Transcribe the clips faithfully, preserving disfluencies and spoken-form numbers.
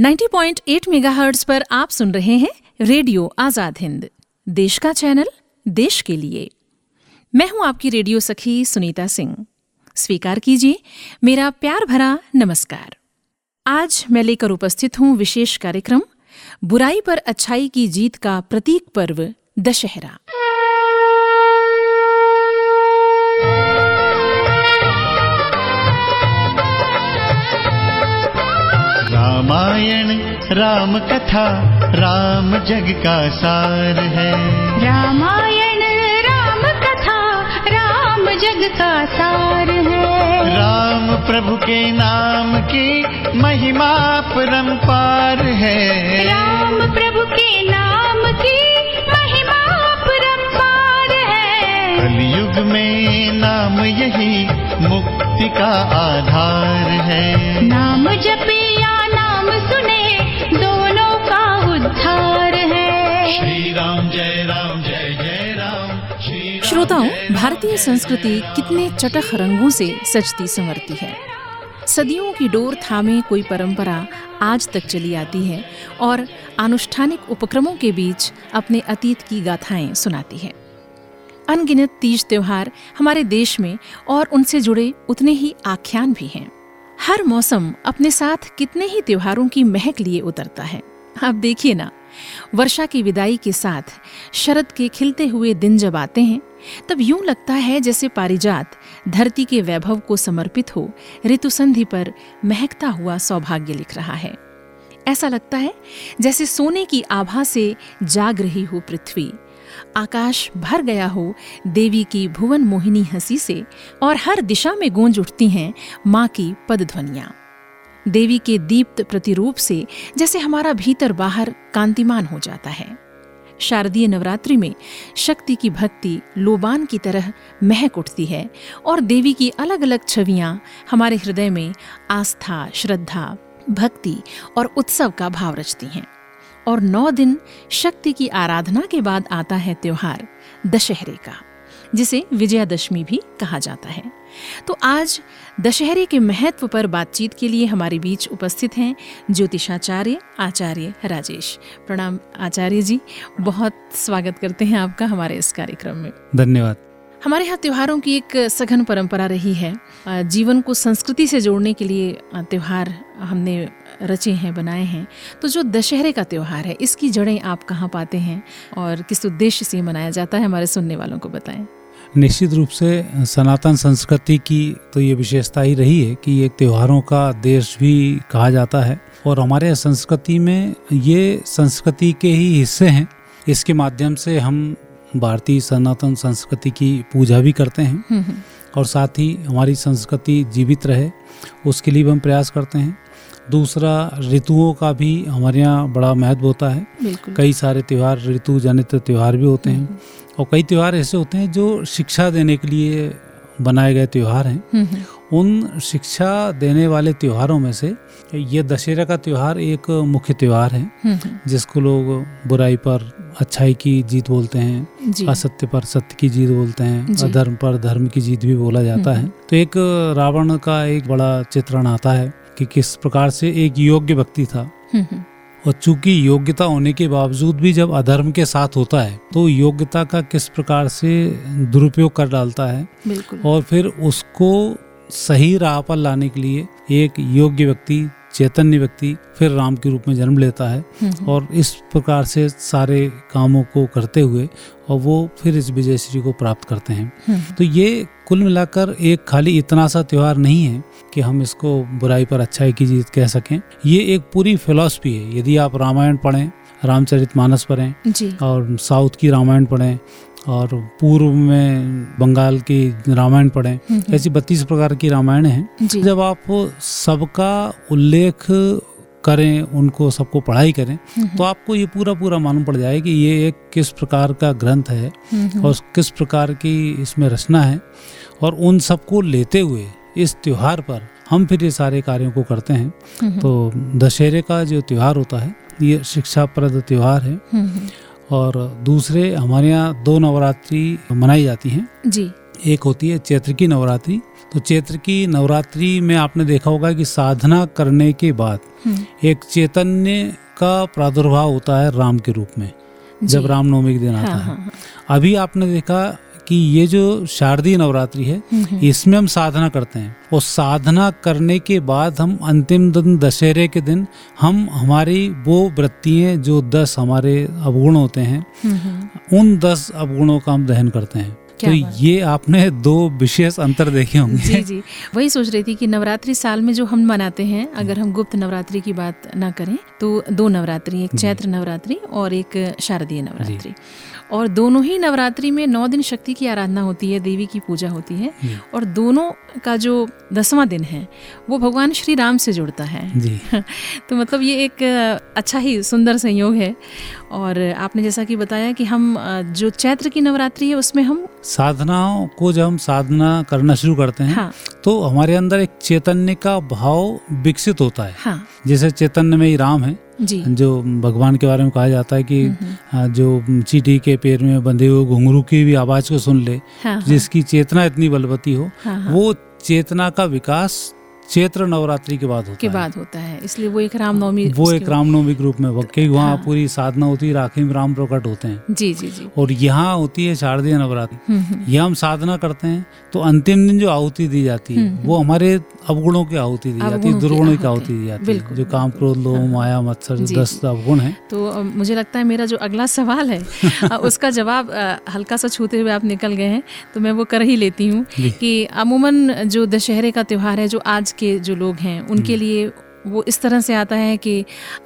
नब्बे पॉइंट आठ मेगाहर्ट्ज पर आप सुन रहे हैं रेडियो आजाद हिंद, देश का चैनल, देश के लिए। मैं हूं आपकी रेडियो सखी सुनीता सिंह। स्वीकार कीजिए मेरा प्यार भरा नमस्कार। आज मैं लेकर उपस्थित हूं विशेष कार्यक्रम बुराई पर अच्छाई की जीत का प्रतीक पर्व दशहरा। रामायण राम कथा राम जग का सार है। रामायण राम कथा राम जग का सार है। राम प्रभु के नाम की महिमा परंपार है। राम प्रभु के नाम की महिमा परंपार है। कलयुग में नाम यही मुक्ति का आधार है। नाम जपे श्रोताओं, भारतीय संस्कृति कितने चटख रंगों से सजती संवरती है। सदियों की डोर थामे कोई परंपरा आज तक चली आती है और आनुष्ठानिक उपक्रमों के बीच अपने अतीत की गाथाएं सुनाती है। अनगिनत तीज त्योहार हमारे देश में और उनसे जुड़े उतने ही आख्यान भी हैं। हर मौसम अपने साथ कितने ही त्योहारों की महक लिए उतरता है। आप देखिए ना, वर्षा की विदाई के साथ शरद के खिलते हुए दिन जब आते हैं तब यूं लगता है जैसे पारिजात धरती के वैभव को समर्पित हो ऋतुसंधि पर महकता हुआ सौभाग्य लिख रहा है। ऐसा लगता है जैसे सोने की आभा से जाग रही हो पृथ्वी, आकाश भर गया हो देवी की भुवन मोहिनी हंसी से और हर दिशा में गूंज उठती हैं माँ की पदध्वनियां। देवी के दीप्त प्रतिरूप से जैसे हमारा भीतर बाहर कांतिमान हो जाता है। शारदीय नवरात्रि में शक्ति की भक्ति लोबान की तरह महक उठती है और देवी की अलग अलग छवियां हमारे हृदय में आस्था, श्रद्धा, भक्ति और उत्सव का भाव रचती हैं। और नौ दिन शक्ति की आराधना के बाद आता है त्योहार दशहरे का, जिसे विजयादशमी भी कहा जाता है। तो आज दशहरे के महत्व पर बातचीत के लिए हमारे बीच उपस्थित हैं ज्योतिषाचार्य आचार्य राजेश। प्रणाम आचार्य जी, बहुत स्वागत करते हैं आपका हमारे इस कार्यक्रम में। धन्यवाद। हमारे यहाँ त्योहारों की एक सघन परंपरा रही है। जीवन को संस्कृति से जोड़ने के लिए त्योहार हमने रचे हैं, बनाए हैं। तो जो दशहरे का त्योहार है, इसकी जड़ें आप कहाँ पाते हैं और किस उद्देश्य से मनाया जाता है, हमारे सुनने वालों को बताएं। निश्चित रूप से सनातन संस्कृति की तो ये विशेषता ही रही है कि ये त्योहारों का देश भी कहा जाता है और हमारे संस्कृति में ये संस्कृति के ही हिस्से हैं। इसके माध्यम से हम भारतीय सनातन संस्कृति की पूजा भी करते हैं और साथ ही हमारी संस्कृति जीवित रहे उसके लिए भी हम प्रयास करते हैं। दूसरा, ऋतुओं का भी हमारे यहाँ बड़ा महत्व होता है। कई सारे त्यौहार ऋतु जनित त्यौहार भी होते हैं और कई त्यौहार ऐसे होते हैं जो शिक्षा देने के लिए बनाए गए त्यौहार हैं। उन शिक्षा देने वाले त्योहारों में से ये दशहरा का त्यौहार एक मुख्य त्यौहार है, जिसको लोग बुराई पर अच्छाई की जीत बोलते हैं, असत्य पर सत्य की जीत बोलते हैं, अधर्म पर धर्म की जीत भी बोला जाता है। तो एक रावण का एक बड़ा चित्रण आता है कि किस प्रकार से एक योग्य व्यक्ति था और चूंकि योग्यता होने के बावजूद भी जब अधर्म के साथ होता है तो योग्यता का किस प्रकार से दुरुपयोग कर डालता है और फिर उसको सही राह पर लाने के लिए एक योग्य व्यक्ति, चैतन्य व्यक्ति फिर राम के रूप में जन्म लेता है और इस प्रकार से सारे कामों को करते हुए और वो फिर इस विजयश्री को प्राप्त करते हैं। तो ये कुल मिलाकर एक खाली इतना सा त्यौहार नहीं है कि हम इसको बुराई पर अच्छाई की जीत कह सकें। ये एक पूरी फिलॉसफी है। यदि आप रामायण पढ़ें, रामचरित मानस पढ़ें और साउथ की रामायण पढ़ें और पूर्व में बंगाल की रामायण पढ़ें, ऐसी बत्तीस प्रकार की रामायण हैं। जब आप सबका उल्लेख करें, उनको सबको पढ़ाई करें तो आपको ये पूरा पूरा मालूम पड़ जाए कि ये एक किस प्रकार का ग्रंथ है और किस प्रकार की इसमें रचना है। और उन सबको लेते हुए इस त्यौहार पर हम फिर ये सारे कार्यों को करते हैं। तो दशहरे का जो त्यौहार होता है ये शिक्षाप्रद त्यौहार है। और दूसरे, हमारे यहाँ दो नवरात्रि मनाई जाती हैं जी। एक होती है चैत्र की नवरात्रि, तो चैत्र की नवरात्रि में आपने देखा होगा कि साधना करने के बाद एक चैतन्य का प्रादुर्भाव होता है राम के रूप में, जब रामनवमी के दिन आता हाँ, है हाँ, हाँ। अभी आपने देखा कि ये जो शारदीय नवरात्रि है इसमें हम साधना करते हैं और साधना करने के बाद हम अंतिम दिन दशहरे के दिन हम हमारी वो वृत्तियाँ जो दस हमारे अवगुण होते हैं उन दस अवगुणों का हम दहन करते हैं। तो ये आपने दो विशेष अंतर देखे होंगे। जी जी वही सोच रही थी कि नवरात्रि साल में जो हम मनाते हैं, अगर हम गुप्त नवरात्रि की बात ना करें तो दो नवरात्रि, एक चैत्र नवरात्रि और एक शारदीय नवरात्रि, और दोनों ही नवरात्रि में नौ दिन शक्ति की आराधना होती है, देवी की पूजा होती है, और दोनों का जो दसवां दिन है वो भगवान श्री राम से जुड़ता है। तो मतलब ये एक अच्छा ही सुंदर संयोग है। और आपने जैसा कि बताया कि हम जो चैत्र की नवरात्रि है उसमें हम साधनाओं को जब हम साधना करना शुरू करते हैं हाँ। तो हमारे अंदर एक चैतन्य का भाव विकसित होता है हाँ। जैसे चैतन्य में ही राम है जी। जो भगवान के बारे में कहा जाता है कि जो चींटी के पैर में बंधे हुए घुंघरू की भी आवाज को सुन ले हाँ। जिसकी चेतना इतनी बलवती हो हाँ। वो चेतना का विकास चैत्र नवरात्रि के बाद होता के है। बाद होता है, इसलिए वो एक रामनवमी वो एक रामनवमी के रूप में वाकई वहाँ हाँ। पूरी साधना होती है, राखी में राम प्रकट होते हैं। जी जी जी और यहाँ होती है शारदीय नवरात्रि, यहाँ हम साधना करते हैं तो अंतिम दिन जो आहुति दी जाती है वो हमारे अवगुणों की आहुति दी जाती है, दुर्गुणों की आहुति दी जाती है, जो काम क्रोध लोभ माया मत्सर जो दस अवगुण है। तो मुझे लगता है मेरा जो अगला सवाल है उसका जवाब हल्का सा छूते हुए आप निकल गए हैं, तो मैं वो कर ही लेती हूँ कि अमूमन जो दशहरे का त्योहार है जो आज के जो लोग हैं उनके लिए वो इस तरह से आता है कि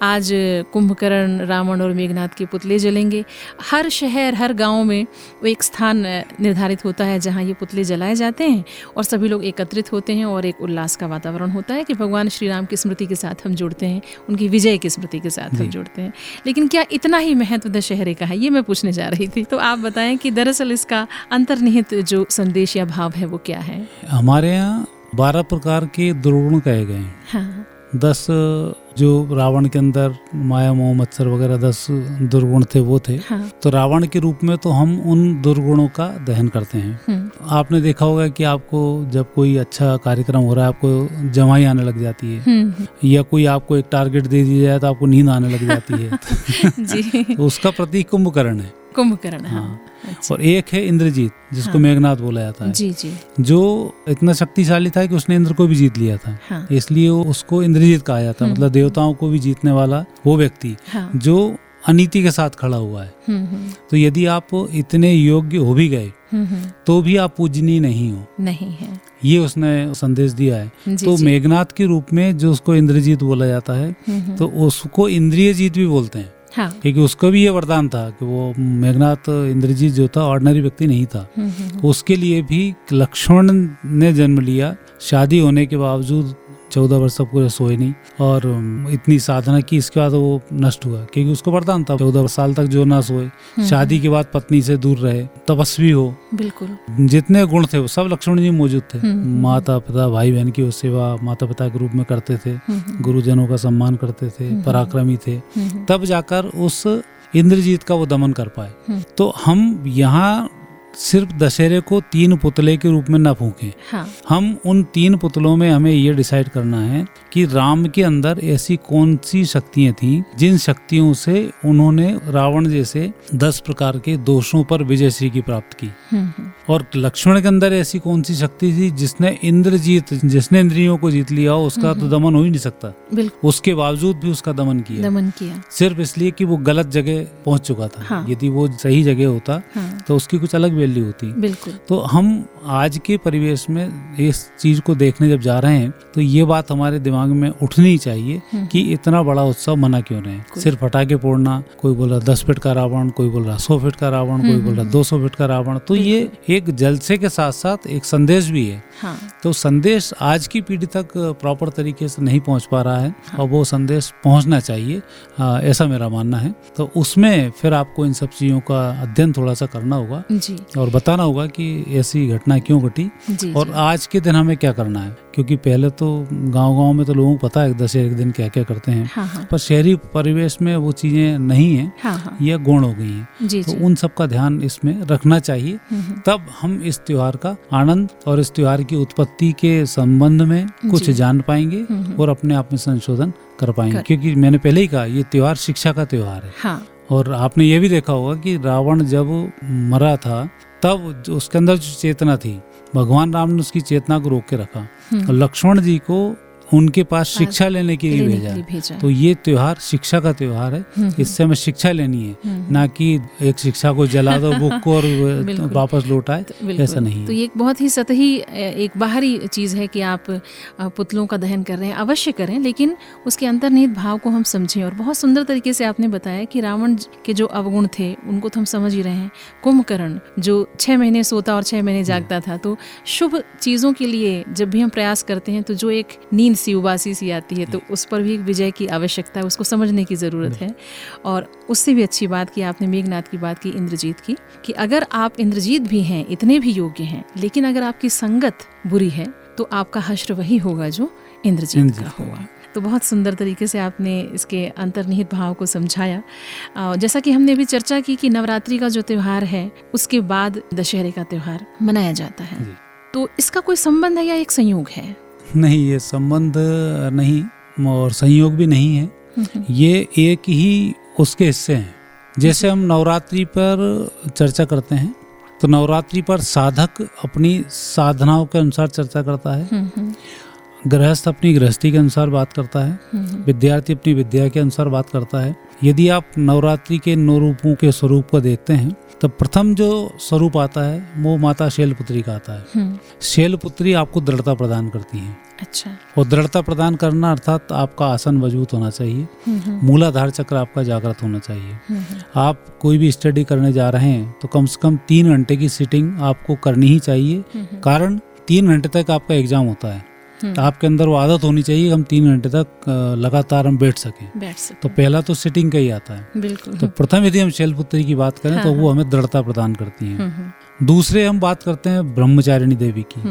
आज कुंभकर्ण, रावण और मेघनाथ के पुतले जलेंगे। हर शहर हर गांव में वो एक स्थान निर्धारित होता है जहां ये पुतले जलाए जाते हैं और सभी लोग एकत्रित होते हैं और एक उल्लास का वातावरण होता है कि भगवान श्री राम की स्मृति के साथ हम जुड़ते हैं, उनकी विजय की स्मृति के साथ हम जुड़ते हैं। लेकिन क्या इतना ही महत्व दशहरे का है, ये मैं पूछने जा रही थी। तो आप बताएं कि दरअसल इसका अंतर्निहित जो संदेश या भाव है वो क्या है। हमारे यहाँ बारह प्रकार के दुर्गुण कहे गए हैं हाँ। दस जो रावण के अंदर माया मोह मत्सर वगैरह दस दुर्गुण थे वो थे हाँ। तो रावण के रूप में तो हम उन दुर्गुणों का दहन करते हैं। आपने देखा होगा कि आपको जब कोई अच्छा कार्यक्रम हो रहा है आपको जमाई आने लग जाती है, या कोई आपको एक टारगेट दे दिया जाए तो आपको नींद आने लग जाती है। जी। तो उसका प्रतीक कुंभकर्ण है कुंभकर्ण हाँ। हाँ। अच्छा। और एक है इंद्रजीत जिसको हाँ। मेघनाथ बोला जाता है जी, जी। जो इतना शक्तिशाली था कि उसने इंद्र को भी जीत लिया था हाँ। इसलिए उसको इंद्रजीत कहा जाता है, मतलब देवताओं को भी जीतने वाला वो व्यक्ति हाँ। जो अनीति के साथ खड़ा हुआ है। तो यदि आप इतने योग्य हो भी गए तो भी आप पूजनीय नहीं हो, नहीं है, ये उसने संदेश दिया है। तो मेघनाथ के रूप में जो उसको इंद्रजीत बोला जाता है तो उसको इंद्रिय जीत भी बोलते हैं हाँ। क्योंकि उसको भी ये वरदान था कि वो मेघनाथ इंद्रजीत जो था ऑर्डिनरी व्यक्ति नहीं था, उसके लिए भी लक्ष्मण ने जन्म लिया, शादी होने के बावजूद चौदह वर्ष तक पूरे सोए नहीं और इतनी साधना की, इसके बाद वो नष्ट हुआ क्योंकि उसको वरदान था चौदह साल तक जो ना सोए, शादी के बाद पत्नी से दूर रहे, तपस्वी हो, बिल्कुल जितने गुण थे वो सब लक्ष्मण जी मौजूद थे। माता पिता भाई बहन की सेवा माता पिता के रूप में करते थे, गुरुजनों का सम्मान करते थे, पराक्रमी थे, तब जाकर उस इंद्रजीत का वो दमन कर पाए। तो हम यहाँ सिर्फ दशहरे को तीन पुतले के रूप में ना फूंकें हाँ। हम उन तीन पुतलों में हमें ये डिसाइड करना है कि राम के अंदर ऐसी कौन सी शक्तियां थीं जिन शक्तियों से उन्होंने रावण जैसे दस प्रकार के दोषों पर विजयश्री की प्राप्त की, और लक्ष्मण के अंदर ऐसी कौन सी शक्ति थी जिसने इंद्रजीत जिसने इंद्रियों को जीत लिया उसका तो दमन हो ही नहीं सकता, उसके बावजूद भी उसका दमन किया दमन किया सिर्फ इसलिए कि वो गलत जगह पहुंच चुका था। यदि वो सही जगह होता तो उसकी कुछ अलग वैल्यू होती। बिल्कुल। तो हम आज के परिवेश में इस चीज को देखने जब जा रहे हैं तो ये बात हमारे दिमाग में उठनी चाहिए कि इतना बड़ा उत्सव मना क्यों रहे, सिर्फ पटाखे फोड़ना, कोई बोल रहा दस फीट का रावण, कोई बोल रहा सौ फीट का रावण, कोई बोल रहा दो सौ फीट का रावण। तो ये एक जलसे के साथ साथ एक संदेश भी है हाँ। तो संदेश आज की पीढ़ी तक प्रॉपर तरीके से नहीं पहुंच पा रहा है हाँ। और वो संदेश पहुंचना चाहिए, आ, ऐसा मेरा मानना है। तो उसमें फिर आपको इन सब चीजों का अध्ययन थोड़ा सा करना होगा और बताना होगा कि ऐसी घटना घटना क्यों घटी और आज के दिन हमें क्या करना है, क्योंकि पहले तो गांव गांव में तो लोगों को पता है दशहरे के दिन क्या क्या करते हैं। हाँ हाँ। पर शहरी परिवेश में वो चीजें नहीं है। हाँ हाँ। या गौण हो गई हैं, तो उन सब का ध्यान इसमें रखना चाहिए, तब हम इस त्योहार का आनंद और इस त्योहार की उत्पत्ति के संबंध में कुछ जान पाएंगे और अपने आप में संशोधन कर पाएंगे। क्योंकि मैंने पहले ही कहा ये त्योहार शिक्षा का त्योहार है। हाँ। और आपने ये भी देखा होगा कि रावण जब मरा था तब उसके अंदर जो चेतना थी, भगवान राम ने उसकी चेतना को रोक के रखा और लक्ष्मण जी को उनके पास शिक्षा लेने के लिए भेजा।, भेजा तो ये त्योहार शिक्षा का त्योहार है, इससे हमें शिक्षा लेनी है, ना कि एक शिक्षा को जला दो बुक को और वापस लौट आए, ऐसा नहीं। तो ये एक बहुत ही सतही एक बाहरी चीज है कि आप पुतलों का दहन कर रहे हैं, अवश्य करें, लेकिन उसके अंतर्निहित भाव को हम समझें। और बहुत सुंदर तरीके से आपने बताया कि रावण के जो अवगुण थे उनको तो हम समझ ही रहे हैं। कुंभकर्ण जो छह महीने सोता और छह महीने जागता था। तो शुभ चीजों के लिए जब भी हम प्रयास करते हैं तो जो एक नींद सी उबासी सी आती है, तो उस पर भी एक विजय की आवश्यकता है, उसको समझने की ज़रूरत है। और उससे भी अच्छी बात कि आपने मेघनाथ की बात की, इंद्रजीत की, कि अगर आप इंद्रजीत भी हैं, इतने भी योग्य हैं, लेकिन अगर आपकी संगत बुरी है तो आपका हश्र वही होगा जो इंद्रजीत का होगा। तो बहुत सुंदर तरीके से आपने इसके अंतर्निहित भाव को समझाया। जैसा कि हमने अभी चर्चा की कि नवरात्रि का जो त्यौहार है उसके बाद दशहरे का त्यौहार मनाया जाता है, तो इसका कोई संबंध है या एक संयोग है? नहीं, ये संबंध नहीं और संयोग भी नहीं है, ये एक ही उसके हिस्से हैं। जैसे हम नवरात्रि पर चर्चा करते हैं तो नवरात्रि पर साधक अपनी साधनाओं के अनुसार चर्चा करता है, गृहस्थ अपनी गृहस्थी के अनुसार बात करता है, विद्यार्थी अपनी विद्या के अनुसार बात करता है। यदि आप नवरात्रि के नौ रूपों के स्वरूप को देखते हैं तो प्रथम जो स्वरूप आता है वो माता शैलपुत्री का आता है। शैलपुत्री आपको दृढ़ता प्रदान करती है। अच्छा। और दृढ़ता प्रदान करना अर्थात आपका आसन मजबूत होना चाहिए, मूलाधार चक्र आपका जागृत होना चाहिए। आप कोई भी स्टडी करने जा रहे हैं तो कम से कम तीन घंटे की सिटिंग आपको करनी ही चाहिए, कारण तीन घंटे तक आपका एग्जाम होता है। आपके अंदर वो आदत होनी चाहिए हम तीन घंटे तक लगातार हम बैठ सकें। बैठ सकें। तो पहला तो सिटिंग का ही आता है। बिल्कुल। तो प्रथम यदि हम शैलपुत्री की बात करें, हाँ, तो वो हमें दृढ़ता प्रदान करती हैं। दूसरे हम बात करते हैं ब्रह्मचारिणी देवी की,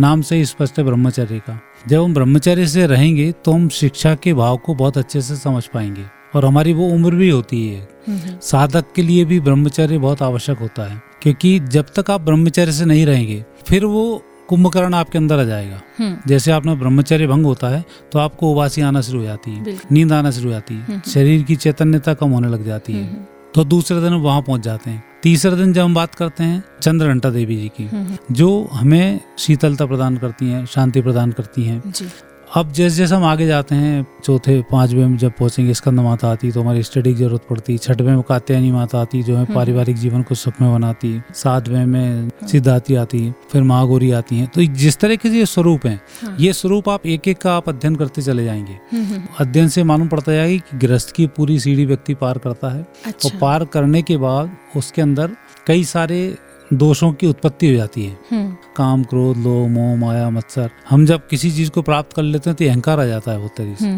नाम से ही स्पष्ट है ब्रह्मचर्य का। जब हम ब्रह्मचर्य से रहेंगे तो हम शिक्षा के भाव को बहुत अच्छे से समझ पाएंगे और हमारी वो उम्र भी होती है। साधक के लिए भी ब्रह्मचर्य बहुत आवश्यक होता है, क्योंकि जब तक आप ब्रह्मचर्य से नहीं रहेंगे फिर वो कुंभकर्ण आपके अंदर आ जाएगा। जैसे आपने ब्रह्मचर्य भंग होता है तो आपको उबासी आना शुरू हो जाती है, नींद आना शुरू हो जाती है, शरीर की चैतन्यता कम होने लग जाती है, तो दूसरे दिन वहां पहुंच जाते हैं। तीसरे दिन जब हम बात करते हैं चंद्रघंटा देवी जी की, जो हमें शीतलता प्रदान करती हैं, शांति प्रदान करती हैं। अब जैसे जैसे हम आगे जाते हैं, चौथे पांचवें में जब पहुंचेंगे स्कंद माता आती है तो हमारी स्टडी की जरूरत पड़ती है। छठवें में कात्यायनी माता आती है जो है पारिवारिक जीवन को सुखमय बनाती है। सातवें में सिद्धाती आती है, फिर महागौरी आती है। तो जिस तरह के ये स्वरूप हैं, ये स्वरूप आप एक एक का आप अध्ययन करते चले जाएंगे। अध्ययन से मालूम पड़ता जाएगा कि गृहस्थ की पूरी सीढ़ी व्यक्ति पार करता है और पार करने के बाद उसके अंदर कई सारे दोषों की उत्पत्ति हो जाती है, काम, क्रोध, लोभ, मोह, माया, मत्सर। हम जब किसी चीज को प्राप्त कर लेते हैं तो अहंकार आ जाता है, वो तरीके से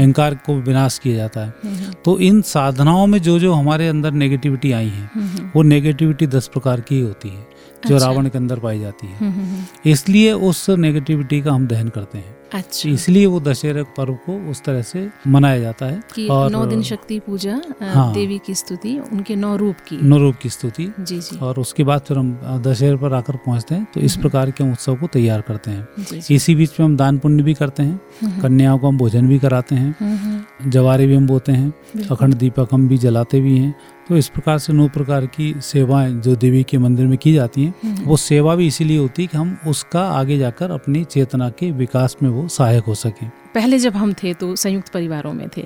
अहंकार को विनाश किया जाता है। तो इन साधनाओं में जो जो हमारे अंदर नेगेटिविटी आई है, वो नेगेटिविटी दस प्रकार की होती है जो रावण के अंदर पाई जाती है, इसलिए उस नेगेटिविटी का हम दहन करते हैं। अच्छा। इसलिए वो दशहरा पर्व को उस तरह से मनाया जाता है कि और नौ दिन शक्ति पूजा, हाँ, देवी की स्तुति, उनके नौ रूप की नौ रूप की स्तुति। जी जी। और उसके बाद फिर हम दशहरे पर आकर पहुंचते हैं, तो इस प्रकार के उत्सव को तैयार करते हैं। जी जी। इसी बीच में हम दान पुण्य भी करते हैं, कन्याओं को हम भोजन भी कराते हैं, जवारे भी हम बोते हैं, अखंड दीपक हम भी जलाते भी हैं। तो इस प्रकार से नौ प्रकार की सेवाएं जो देवी के मंदिर में की जाती हैं, वो सेवा भी इसीलिए होती है कि हम उसका आगे जाकर अपनी चेतना के विकास में वो सहायक हो सकें। पहले जब हम थे तो संयुक्त परिवारों में थे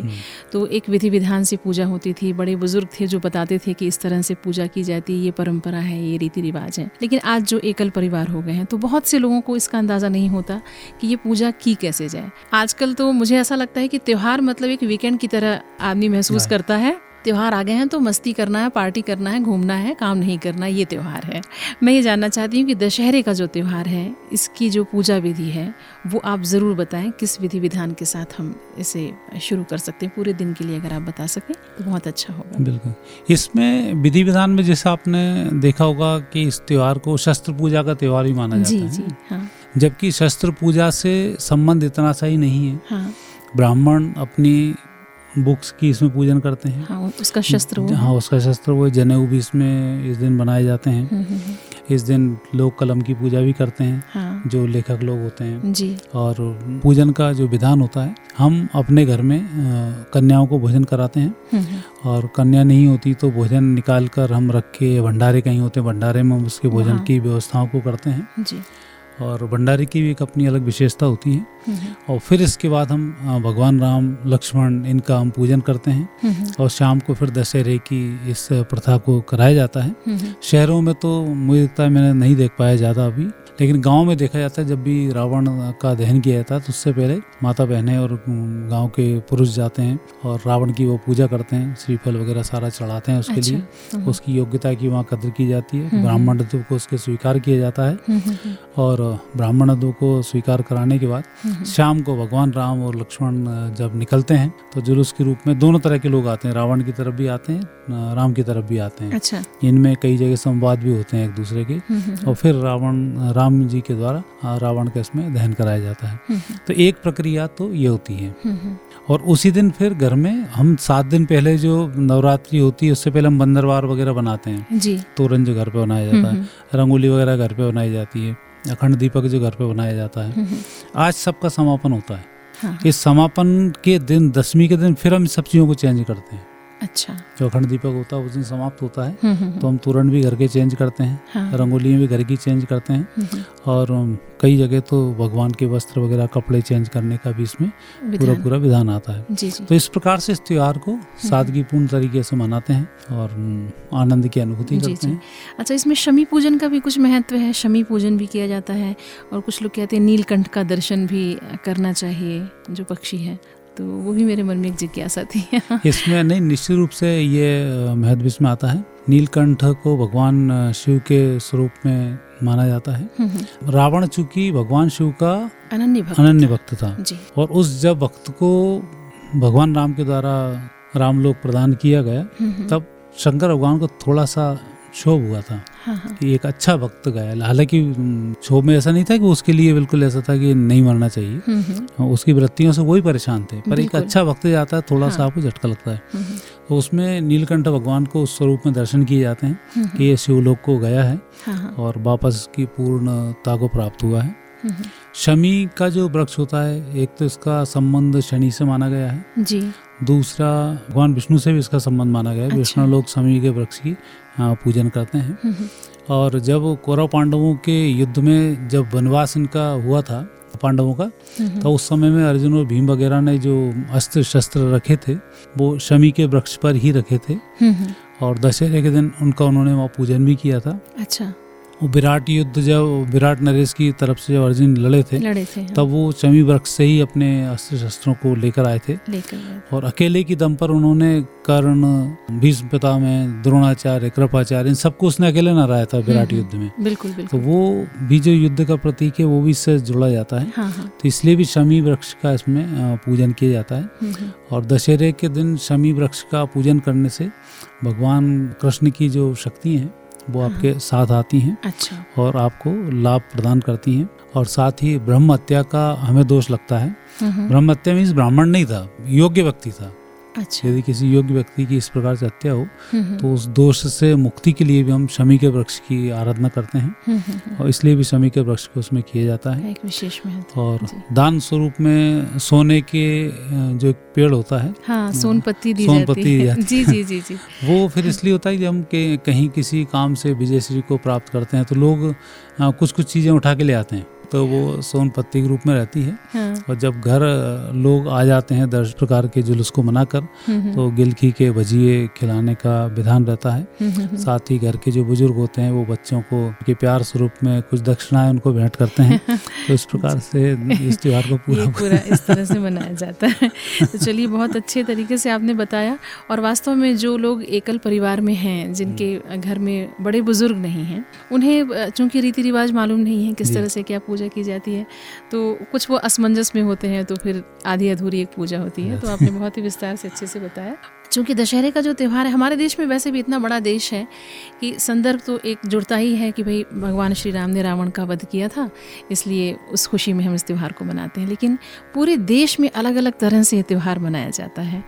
तो एक विधि विधान से पूजा होती थी, बड़े बुजुर्ग थे जो बताते थे कि इस तरह से पूजा की जाती है, ये परंपरा है, ये रीति रिवाज है। लेकिन आज जो एकल परिवार हो गए हैं तो बहुत से लोगों को इसका अंदाज़ा नहीं होता कि ये पूजा की कैसे जाए। आजकल तो मुझे ऐसा लगता है कि त्यौहार मतलब एक वीकेंड की तरह आदमी महसूस करता है, त्यौहार आ गए हैं तो मस्ती करना है, पार्टी करना है, घूमना है, काम नहीं करना, ये त्यौहार है। मैं ये जानना चाहती हूँ कि दशहरे का जो त्यौहार है, इसकी जो पूजा विधि है वो आप ज़रूर बताएं, किस विधि विधान के साथ हम इसे शुरू कर सकते हैं पूरे दिन के लिए, अगर आप बता सकें तो बहुत अच्छा होगा। बिल्कुल, इसमें विधि विधान में जैसे आपने देखा होगा कि इस त्यौहार को शस्त्र पूजा का त्यौहार ही माना जाता है। जी जी हाँ। जबकि शस्त्र पूजा से संबंध इतना सा ही नहीं है। हाँ। ब्राह्मण अपनी बुक्स की इसमें पूजन करते हैं। हाँ, उसका शस्त्र वो हाँ उसका शस्त्र वो जनेऊ भी इसमें इस दिन बनाए जाते हैं। इस दिन लोग कलम की पूजा भी करते हैं। हाँ। जो लेखक लोग होते हैं जी। और पूजन का जो विधान होता है, हम अपने घर में कन्याओं को भोजन कराते हैं, और कन्या नहीं होती तो भोजन निकाल कर हम रख के, भंडारे कहीं होते हैं, भंडारे में उसके भोजन की व्यवस्थाओं को करते हैं जी। और भंडारे की भी एक अपनी अलग विशेषता होती है। और फिर इसके बाद हम भगवान राम, लक्ष्मण, इनका हम पूजन करते हैं, और शाम को फिर दशहरे की इस प्रथा को कराया जाता है। शहरों में तो मुझे लगता है मैंने नहीं देख पाया ज़्यादा अभी, लेकिन गांव में देखा जाता है। जब भी रावण का दहन किया जाता है तो उससे पहले माता बहनें और गांव के पुरुष जाते हैं और रावण की वो पूजा करते हैं, श्रीफल वगैरह सारा चढ़ाते हैं उसके अच्छा, लिए उसकी योग्यता की वहाँ कदर की जाती है। ब्राह्मणत्व को उसके स्वीकार किया जाता है, और ब्राह्मणत्व को स्वीकार कराने के बाद शाम को भगवान राम और लक्ष्मण जब निकलते हैं तो जुलूस के रूप में दोनों तरह के लोग आते हैं, रावण की तरफ भी आते हैं, राम की तरफ भी आते हैं। इनमें कई जगह संवाद भी होते हैं एक दूसरे के, और फिर रावण राम जी के द्वारा रावण का इसमें दहन कराया जाता है। तो एक प्रक्रिया तो ये होती है। और उसी दिन फिर घर में हम सात दिन पहले जो नवरात्रि होती है उससे पहले हम बंदरवार वगैरह बनाते हैं जी। तोरण जो घर पे बनाया जाता है, रंगोली वगैरह घर पे बनाई जाती है, अखंड दीपक जो घर पे बनाया जाता है। आज सबका समापन होता है। हाँ। इस समापन के दिन, दसवीं के दिन, फिर हम सब्जियों को चेंज करते हैं। अच्छा। जो अखंड दीपक होता है उस दिन समाप्त होता है, तो हम तोरण भी घर के चेंज करते हैं। हाँ। रंगोलियाँ भी घर की चेंज करते हैं, और कई जगह तो भगवान के वस्त्र वगैरह, कपड़े चेंज करने का भी इसमें पूरा पूरा विधान आता है जी जी। तो इस प्रकार से इस त्योहार को सादगीपूर्ण तरीके से मनाते हैं और आनंद की अनुभूति करते हैं। अच्छा, इसमें शमी पूजन का भी कुछ महत्व है, शमी पूजन भी किया जाता है, और कुछ लोग कहते हैं नीलकंठ का दर्शन भी करना चाहिए जो पक्षी है, तो वो भी मेरे मन में एक जिज्ञासा थी। इसमें नहीं, निश्चित रूप से ये महत्व इसमें आता है। नीलकंठ को भगवान शिव के स्वरूप में माना जाता है। रावण चूंकि भगवान शिव का अनन्य भक्त, अनन्य भक्त था जी। और उस जब भक्त को भगवान राम के द्वारा रामलोक प्रदान किया गया, तब शंकर भगवान को थोड़ा सा क्षोभ हुआ था। हाँ। एक अच्छा भक्त गया, हालांकि क्षोभ में ऐसा नहीं था कि उसके लिए बिल्कुल ऐसा था कि नहीं मरना चाहिए, उसकी वृत्तियों से वही परेशान थे, पर एक अच्छा भक्त जाता है थोड़ा हाँ। सा आपको झटका लगता है। तो उसमें नीलकंठ भगवान को उस स्वरूप में दर्शन किए जाते हैं कि ये शिवलोक को गया है। हाँ। और वापस की पूर्णता को प्राप्त हुआ है। शमी का जो वृक्ष होता है, एक तो इसका संबंध शनि से माना गया है जी। दूसरा भगवान विष्णु से भी इसका संबंध माना गया है। अच्छा। विष्णु लोग शमी के वृक्ष की पूजन करते हैं। और जब कौरव पांडवों के युद्ध में जब वनवास इनका हुआ था पांडवों का, तो उस समय में अर्जुन और भीम वगैरह ने जो अस्त्र शस्त्र रखे थे वो शमी के वृक्ष पर ही रखे थे, और दशहरे के दिन उनका उन्होंने वहाँ पूजन भी किया था। अच्छा। विराट युद्ध जब विराट नरेश की तरफ से जब अर्जुन लड़े थे, लड़े थे हाँ। तब वो शमी वृक्ष से ही अपने अस्त्र शस्त्रों को लेकर आए थे, लेकर। और अकेले की दम पर उन्होंने कर्ण, भीष्म पितामह, द्रोणाचार्य, कृपाचार्य, इन सबको उसने अकेले नहराया था विराट युद्ध में। बिल्कुल, बिल्कुल। तो वो भी जो युद्ध का प्रतीक है वो भी इससे जुड़ा जाता है। हाँ, हाँ। तो इसलिए भी शमी वृक्ष का इसमें पूजन किया जाता है। और दशहरे के दिन शमी वृक्ष का पूजन करने से भगवान कृष्ण की जो शक्ति है वो आपके साथ आती हैं। अच्छा। और आपको लाभ प्रदान करती हैं। और साथ ही ब्रह्म हत्या का हमें दोष लगता है। ब्रह्म हत्या मीन्स ब्राह्मण नहीं था, योग्य व्यक्ति था। अच्छा। यदि किसी योग्य व्यक्ति की इस प्रकार से हत्या हो तो उस दोष से मुक्ति के लिए भी हम शमी के वृक्ष की आराधना करते हैं, और इसलिए भी शमी के वृक्ष को उसमें किया जाता है एक विशेष महत्व। और दान स्वरूप में सोने के जो पेड़ होता है, हाँ, सोनपत्ती दी सोनपत्ती जाती है। जी जी जी जी। वो फिर इसलिए होता है कि हम कहीं किसी काम से विजय श्री को प्राप्त करते हैं तो लोग कुछ कुछ चीज़ें उठा के ले आते हैं। तो वो सोन पत्ती के रूप में रहती है। हाँ। और जब घर लोग आ जाते हैं दस प्रकार के जुलूस को मनाकर, तो गिलकी के भजिए खिलाने का विधान रहता है। साथ ही घर के जो बुजुर्ग होते हैं वो बच्चों को के प्यार स्वरूप में कुछ दक्षिणाएं उनको भेंट करते हैं। तो इस प्रकार से इस त्यौहार को पूरा पूरा इस तरह से मनाया जाता है। तो चलिए, बहुत अच्छे तरीके से आपने बताया। और वास्तव में जो लोग एकल परिवार में हैं, जिनके घर में बड़े बुजुर्ग नहीं हैं, उन्हें चूंकि रीति रिवाज मालूम नहीं है किस तरह से क्या पूजा की जाती है, तो कुछ वो असमंजस में होते हैं, तो फिर आधी अधूरी एक पूजा होती है। तो आपने बहुत ही विस्तार से अच्छे से बताया। चूँकि दशहरे का जो त्यौहार है, हमारे देश में वैसे भी इतना बड़ा देश है कि संदर्भ तो एक जुड़ता ही है कि भाई भगवान श्री राम ने रावण का वध किया था, इसलिए उस खुशी में हम इस त्यौहार को मनाते हैं। लेकिन पूरे देश में अलग अलग तरह से ये त्यौहार मनाया जाता है।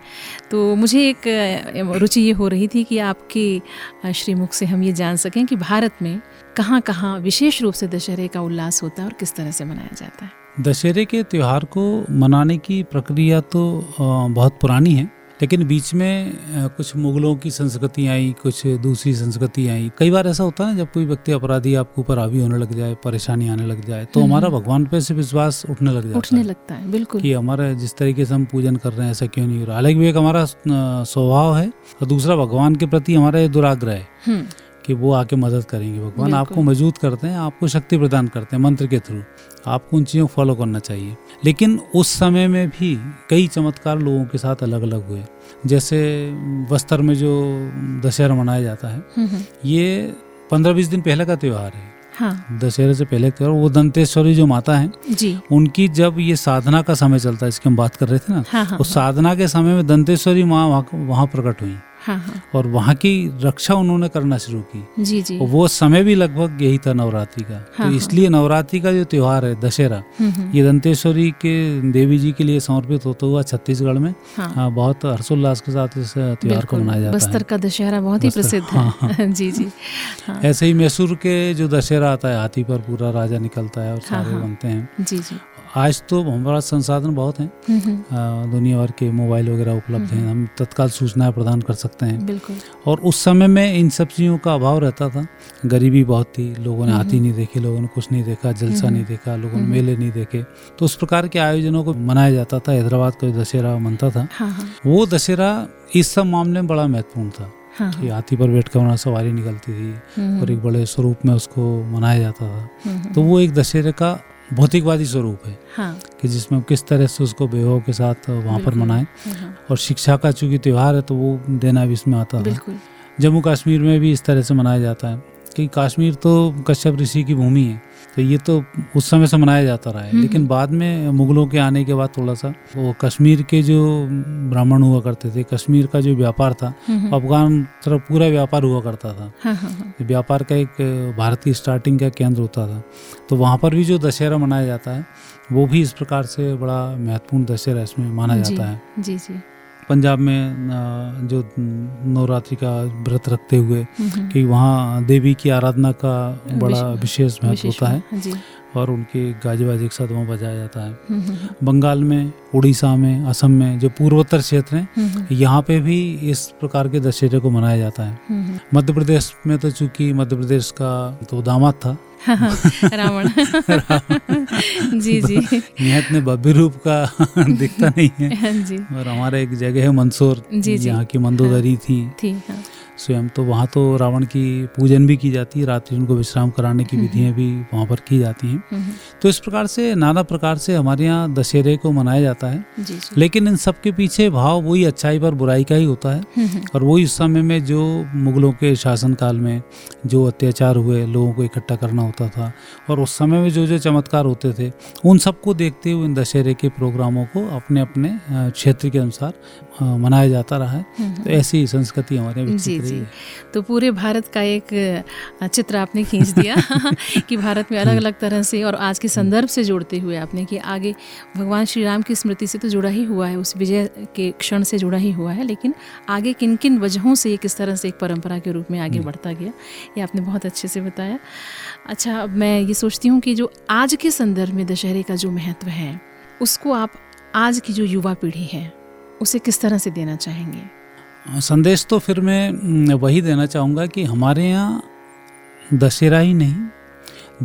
तो मुझे एक रुचि ये हो रही थी कि आपके श्रीमुख से हम ये जान सकें कि भारत में कहाँ कहाँ विशेष रूप से दशहरे का उल्लास होता है और किस तरह से मनाया जाता है। दशहरे के त्यौहार को मनाने की प्रक्रिया तो बहुत पुरानी है, लेकिन बीच में कुछ मुगलों की संस्कृति आई, कुछ दूसरी संस्कृति आई। कई बार ऐसा होता है जब कोई व्यक्ति अपराधी आपके ऊपर हावी होने लग जाए, परेशानी आने लग जाए, तो हमारा भगवान पे से विश्वास उठने लग जाता है। उठने लगता है, बिल्कुल, कि हमारा जिस तरीके से हम पूजन कर रहे हैं ऐसा क्यों नहीं हो रहा। हालांकि एक हमारा स्वभाव है और दूसरा भगवान के प्रति हमारा दुराग्रह है कि वो आके मदद करेंगे। भगवान आपको मजबूत करते हैं, आपको शक्ति प्रदान करते हैं मंत्र के थ्रू, आपको उन चीज़ों को फॉलो करना चाहिए। लेकिन उस समय में भी कई चमत्कार लोगों के साथ अलग अलग हुए। जैसे बस्तर में जो दशहरा मनाया जाता है, ये पंद्रह बीस दिन पहले का त्यौहार है। हाँ। दशहरे से पहले त्यौहार, वो दंतेश्वरी जो माता है जी, उनकी जब ये साधना का समय चलता है, इसकी हम बात कर रहे थे ना। हाँ, हाँ, उस साधना के समय में दंतेश्वरी माँ वहाँ प्रकट हुई। हाँ, हाँ। और वहाँ की रक्षा उन्होंने करना शुरू की। जी जी। और वो समय भी लगभग यही था नवरात्रि का। हाँ, तो इसलिए नवरात्रि का जो त्योहार है दशहरा, ये दंतेश्वरी के देवी जी के लिए समर्पित होता हुआ छत्तीसगढ़ में हाँ, बहुत हर्षोल्लास के साथ इस त्योहार को मनाया जाता है। बस्तर का दशहरा बहुत ही प्रसिद्ध है। हाँ, जी जी। ऐसे ही मैसूर के जो दशहरा आता है, हाथी पर पूरा राजा निकलता है और सारे बनते हैं। जी जी। आज तो हमारा संसाधन बहुत है, दुनिया भर के मोबाइल वगैरह उपलब्ध हैं, हम तत्काल सूचनाएं प्रदान कर सकते हैं। बिल्कुल। और उस समय में इन सब चीज़ों का अभाव रहता था, गरीबी बहुत थी, लोगों ने हाथी नहीं देखे, लोगों ने कुछ नहीं देखा, जलसा नहीं देखा, लोगों ने मेले नहीं देखे, तो उस प्रकार के आयोजनों को मनाया जाता था। हैदराबाद का दशहरा मनता था, वो दशहरा इस सब मामले में बड़ा महत्वपूर्ण था। हाँ। कि हाथी पर बैठ कर वहाँ सवारी निकलती थी और एक बड़े स्वरूप में उसको मनाया जाता था। तो वो एक दशहरे का भौतिकवादी स्वरूप है। हाँ। कि जिसमें किस तरह से उसको बेहव के साथ वहाँ पर मनाएं। हाँ। और शिक्षा का चूंकि त्यौहार है तो वो देना भी इसमें आता है। जम्मू कश्मीर में भी इस तरह से मनाया जाता है कि कश्मीर तो कश्यप ऋषि की भूमि है, तो ये तो उस समय से मनाया जाता रहा है। लेकिन बाद में मुगलों के आने के बाद थोड़ा सा वो कश्मीर के जो ब्राह्मण हुआ करते थे, कश्मीर का जो व्यापार था, अफगान तरफ पूरा व्यापार हुआ करता था। हाँ हाँ। व्यापार का एक भारतीय स्टार्टिंग का केंद्र होता था, तो वहाँ पर भी जो दशहरा मनाया जाता है वो भी इस प्रकार से बड़ा महत्वपूर्ण दशहरा इसमें माना जाता है। जी जी। पंजाब में जो नवरात्रि का व्रत रखते हुए कि वहाँ देवी की आराधना का बड़ा विशेष महत्व होता है जी। और उनके गाजे बाजे एक साथ वहाँ बजाया जाता है। बंगाल में, उड़ीसा में, असम में जो पूर्वोत्तर क्षेत्र हैं, यहाँ पे भी इस प्रकार के दशहरे को मनाया जाता है। मध्य प्रदेश में तो चूंकि मध्य प्रदेश का तो दामाद था रावण जी जी, निहत्ने भव्य रूप का दिखता नहीं है जी। और हमारा एक जगह है मंदसौर, यहाँ की मंदोदरी थी, थी हाँ। स्वयं तो वहाँ तो रावण की पूजन भी की जाती है, रात्रि उनको विश्राम कराने की विधियाँ भी वहाँ पर की जाती हैं। तो इस प्रकार से नाना प्रकार से हमारे यहाँ दशहरे को मनाया जाता है। लेकिन इन सब के पीछे भाव वही अच्छाई पर बुराई का ही होता है। और वही उस समय में जो मुगलों के शासनकाल में जो अत्याचार हुए, लोगों को इकट्ठा करना होता था, और उस समय में जो जो चमत्कार होते थे, उन सबको देखते हुए इन दशहरे के प्रोग्रामों को अपने अपने क्षेत्र के अनुसार मनाया जाता रहा है। तो ऐसी संस्कृति हमारे यहाँ। तो पूरे भारत का एक चित्र आपने खींच दिया कि भारत में अलग अलग तरह से और आज के संदर्भ से जोड़ते हुए आपने कि आगे भगवान श्री राम की स्मृति से तो जुड़ा ही हुआ है, उस विजय के क्षण से जुड़ा ही हुआ है, लेकिन आगे किन किन वजहों से ये किस तरह से एक परंपरा के रूप में आगे बढ़ता गया, ये आपने बहुत अच्छे से बताया। अच्छा, मैं ये सोचती हूँ कि जो आज के संदर्भ में दशहरे का जो महत्व है, उसको आप आज की जो युवा पीढ़ी है उसे किस तरह से देना चाहेंगे? संदेश तो फिर मैं वही देना चाहूँगा कि हमारे यहाँ दशहरा ही नहीं,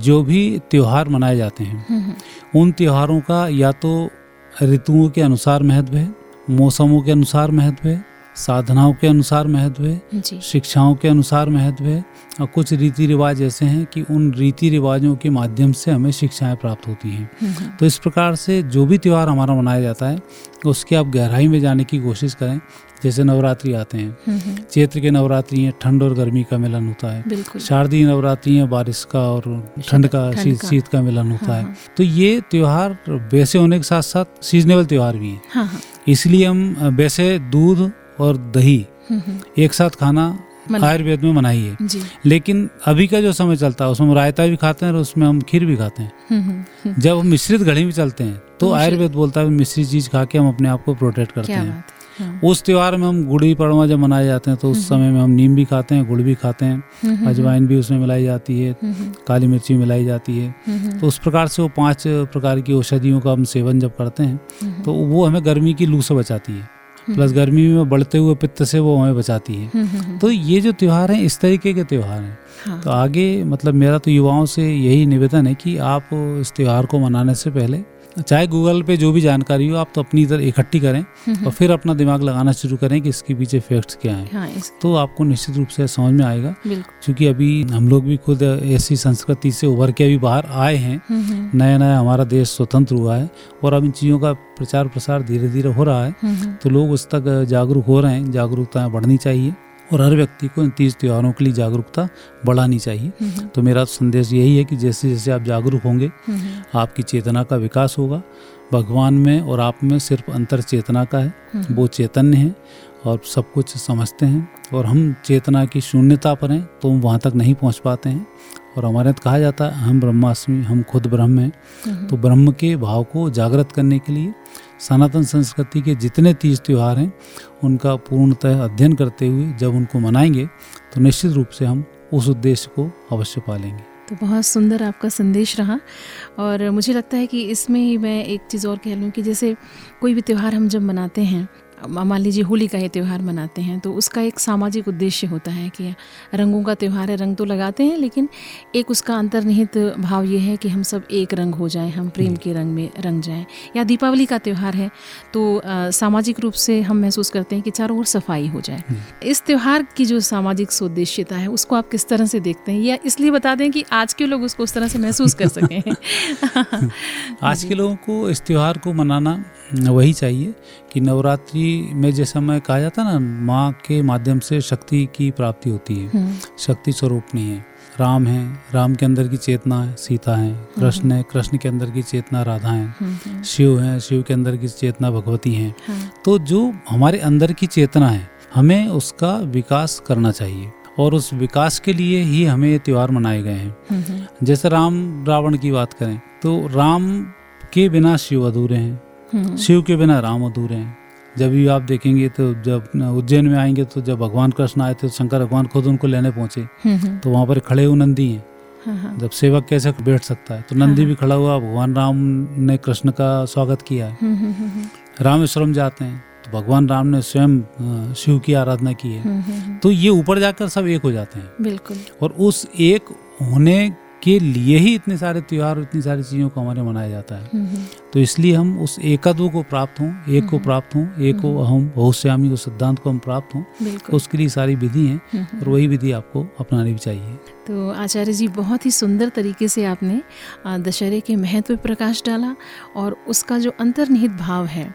जो भी त्यौहार मनाए जाते हैं उन त्योहारों का या तो ऋतुओं के अनुसार महत्व है, मौसमों के अनुसार महत्व है, साधनाओं के अनुसार महत्व है, शिक्षाओं के अनुसार महत्व है, और कुछ रीति रिवाज ऐसे हैं कि उन रीति रिवाजों के माध्यम से हमें शिक्षाएं प्राप्त होती हैं। तो इस प्रकार से जो भी त्यौहार हमारा मनाया जाता है उसके आप गहराई में जाने की कोशिश करें। जैसे नवरात्रि आते हैं, चैत्र के नवरात्रि हैं, ठंड और गर्मी का मिलन होता है। शारदीय नवरात्रि हैं, बारिश का और ठंड का शीत शीत का, का मिलन होता हाँ। है। तो ये त्योहार वैसे होने के साथ साथ सीजनेबल त्योहार भी हैं हाँ। इसलिए हम वैसे दूध और दही एक साथ खाना आयुर्वेद में मनाही है, लेकिन अभी का जो समय चलता है उसमें रायता भी खाते हैं और उसमें हम खीर भी खाते हैं। जब हम मिश्रित घड़ी में चलते हैं तो आयुर्वेद बोलता है मिश्रित चीज खा के हम अपने आप को प्रोटेक्ट करते हैं। उस त्यौहार में हम गुड़ी पड़वा जब मनाए जाते हैं तो उस समय में हम नीम भी खाते हैं, गुड़ भी खाते हैं, अजवाइन भी उसमें मिलाई जाती है, काली मिर्ची मिलाई जाती है। तो उस प्रकार से वो पांच प्रकार की औषधियों का हम सेवन जब करते हैं तो वो हमें गर्मी की लू से बचाती है, प्लस गर्मी में बढ़ते हुए पित्त से वो हमें बचाती है। तो ये जो त्यौहार हैं इस तरीके के त्यौहार हैं हाँ। तो आगे मतलब मेरा तो युवाओं से यही निवेदन है कि आप इस त्यौहार को मनाने से पहले चाहे गूगल पे जो भी जानकारी हो आप तो अपनी तरफ इकट्ठी करें और फिर अपना दिमाग लगाना शुरू करें कि इसके पीछे फैक्ट्स क्या हैं हाँ, तो आपको निश्चित रूप से समझ में आएगा। क्योंकि अभी हम लोग भी खुद ऐसी संस्कृति से उभर के अभी बाहर आए हैं, नया नया हमारा देश स्वतंत्र हुआ है और अब इन चीज़ों का प्रचार प्रसार धीरे धीरे हो रहा है। तो लोग उस तक जागरूक हो रहे हैं, जागरूकता बढ़नी चाहिए और हर व्यक्ति को इन तीज त्योहारों के लिए जागरूकता बढ़ानी चाहिए। तो मेरा संदेश यही है कि जैसे जैसे आप जागरूक होंगे आपकी चेतना का विकास होगा। भगवान में और आप में सिर्फ अंतर चेतना का है, वो चैतन्य है और सब कुछ समझते हैं, और हम चेतना की शून्यता पर हैं तो हम वहाँ तक नहीं पहुँच पाते हैं। और हमारे यहाँ कहा जाता है हम ब्रह्मास्मि, हम खुद ब्रह्म हैं। तो ब्रह्म के भाव को जागृत करने के लिए सनातन संस्कृति के जितने तीज त्यौहार हैं उनका पूर्णतः अध्ययन करते हुए जब उनको मनाएंगे तो निश्चित रूप से हम उस उद्देश्य को अवश्य पालेंगे। तो बहुत सुंदर आपका संदेश रहा, और मुझे लगता है कि इसमें ही मैं एक चीज़ और कह लूँ कि जैसे कोई भी त्यौहार हम जब मनाते हैं, मान लीजिए होली का ये त्यौहार मनाते हैं, तो उसका एक सामाजिक उद्देश्य होता है कि रंगों का त्यौहार है, रंग तो लगाते हैं लेकिन एक उसका अंतर्निहित भाव ये है कि हम सब एक रंग हो जाएं, हम प्रेम के रंग में रंग जाएं। या दीपावली का त्यौहार है तो आ, सामाजिक रूप से हम महसूस करते हैं कि चारों ओर सफाई हो जाए। इस त्यौहार की जो सामाजिक उद्देश्यता है उसको आप किस तरह से देखते हैं, या इसलिए बता दें कि आज के लोग उसको उस तरह से महसूस कर सकें। आज के लोगों को इस त्यौहार को मनाना वही चाहिए कि नवरात्रि में जैसा मैं कहा जाता ना, माँ के माध्यम से शक्ति की प्राप्ति होती है, शक्ति स्वरूपनी है, राम है, राम के अंदर की चेतना है, सीता है, कृष्ण है, कृष्ण के अंदर की चेतना राधा है, शिव है, शिव के अंदर की चेतना भगवती है। तो जो हमारे अंदर की चेतना है हमें उसका विकास करना चाहिए और उस विकास के लिए ही हमें ये त्यौहार मनाए गए हैं। जैसे राम रावण की बात करें तो राम के बिना शिव अधूरे हैं, शिव के बिना राम अधूरे हैं। जब भी आप देखेंगे तो जब उज्जैन में आएंगे तो जब भगवान कृष्ण आए थे तो शंकर भगवान खुद उनको लेने पहुंचे तो वहाँ पर खड़े हुए नंदी हैं। जब सेवक कैसे बैठ सकता है तो नंदी भी खड़ा हुआ, भगवान राम ने कृष्ण का स्वागत किया है। रामेश्वरम जाते हैं तो भगवान राम ने स्वयं शिव की आराधना की है। तो ये ऊपर जाकर सब एक हो जाते हैं। बिल्कुल। और उस एक होने के लिए ही इतने सारे त्यौहार, इतनी सारी चीज़ों को हमारे मनाया जाता है। तो इसलिए हम उस एकत्व को प्राप्त हों, एक को प्राप्त हों, एक को हम बहुश्यामी उस सिद्धांत को हम प्राप्त हों, उसके लिए सारी विधि हैं और वही विधि आपको अपनानी भी चाहिए। तो आचार्य जी, बहुत ही सुंदर तरीके से आपने दशहरे के महत्व पर प्रकाश डाला और उसका जो अंतर्निहित भाव है,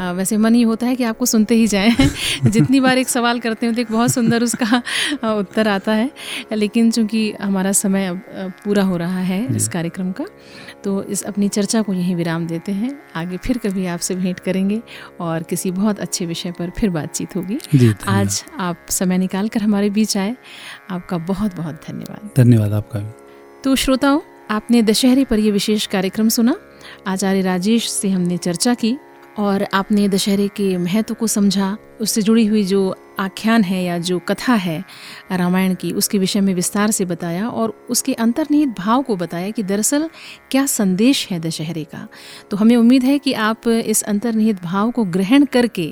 आ, वैसे मन ही होता है कि आपको सुनते ही जाएं। जितनी बार एक सवाल करते हैं तो एक बहुत सुंदर उसका उत्तर आता है, लेकिन चूंकि हमारा समय अब पूरा हो रहा है इस कार्यक्रम का, तो इस अपनी चर्चा को यहीं विराम देते हैं। आगे फिर कभी आपसे भेंट करेंगे और किसी बहुत अच्छे विषय पर फिर बातचीत होगी। आज आप समय निकाल कर हमारे बीच आए, आपका बहुत बहुत धन्यवाद। धन्यवाद आपका। तो श्रोताओं, आपने दशहरे पर यह विशेष कार्यक्रम सुना, आचार्य राजेश से हमने चर्चा की और आपने दशहरे के महत्व को समझा, उससे जुड़ी हुई जो आख्यान है या जो कथा है रामायण की, उसके विषय में विस्तार से बताया और उसके अंतर्निहित भाव को बताया कि दरअसल क्या संदेश है दशहरे का। तो हमें उम्मीद है कि आप इस अंतर्निहित भाव को ग्रहण करके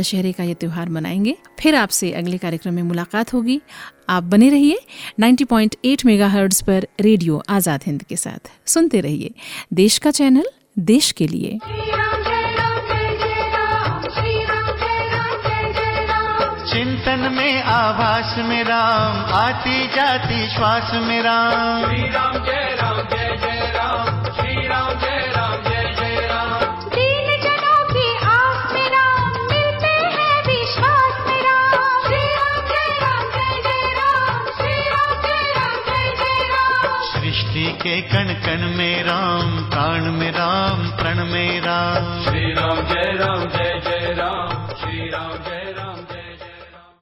दशहरे का ये त्यौहार मनाएंगे। फिर आपसे अगले कार्यक्रम में मुलाकात होगी। आप बने रहिए नब्बे पॉइंट आठ मेगाहर्ट्ज़ पर रेडियो आज़ाद हिंद के साथ। सुनते रहिए देश का चैनल, देश के लिए। चिंतन में आभास में राम, आती जाती श्वास में राम। श्री राम जय राम जय जय राम, श्री राम जय राम जय जय राम। दीन जनों की आस में राम, मिलते हैं विश्वास में राम। श्री राम जय राम जय जय राम, श्री राम जय राम जय जय राम। सृष्टि के कण कण में राम, प्राण में राम, प्रण में राम। श्री राम जय राम जय जय राम, श्री राम।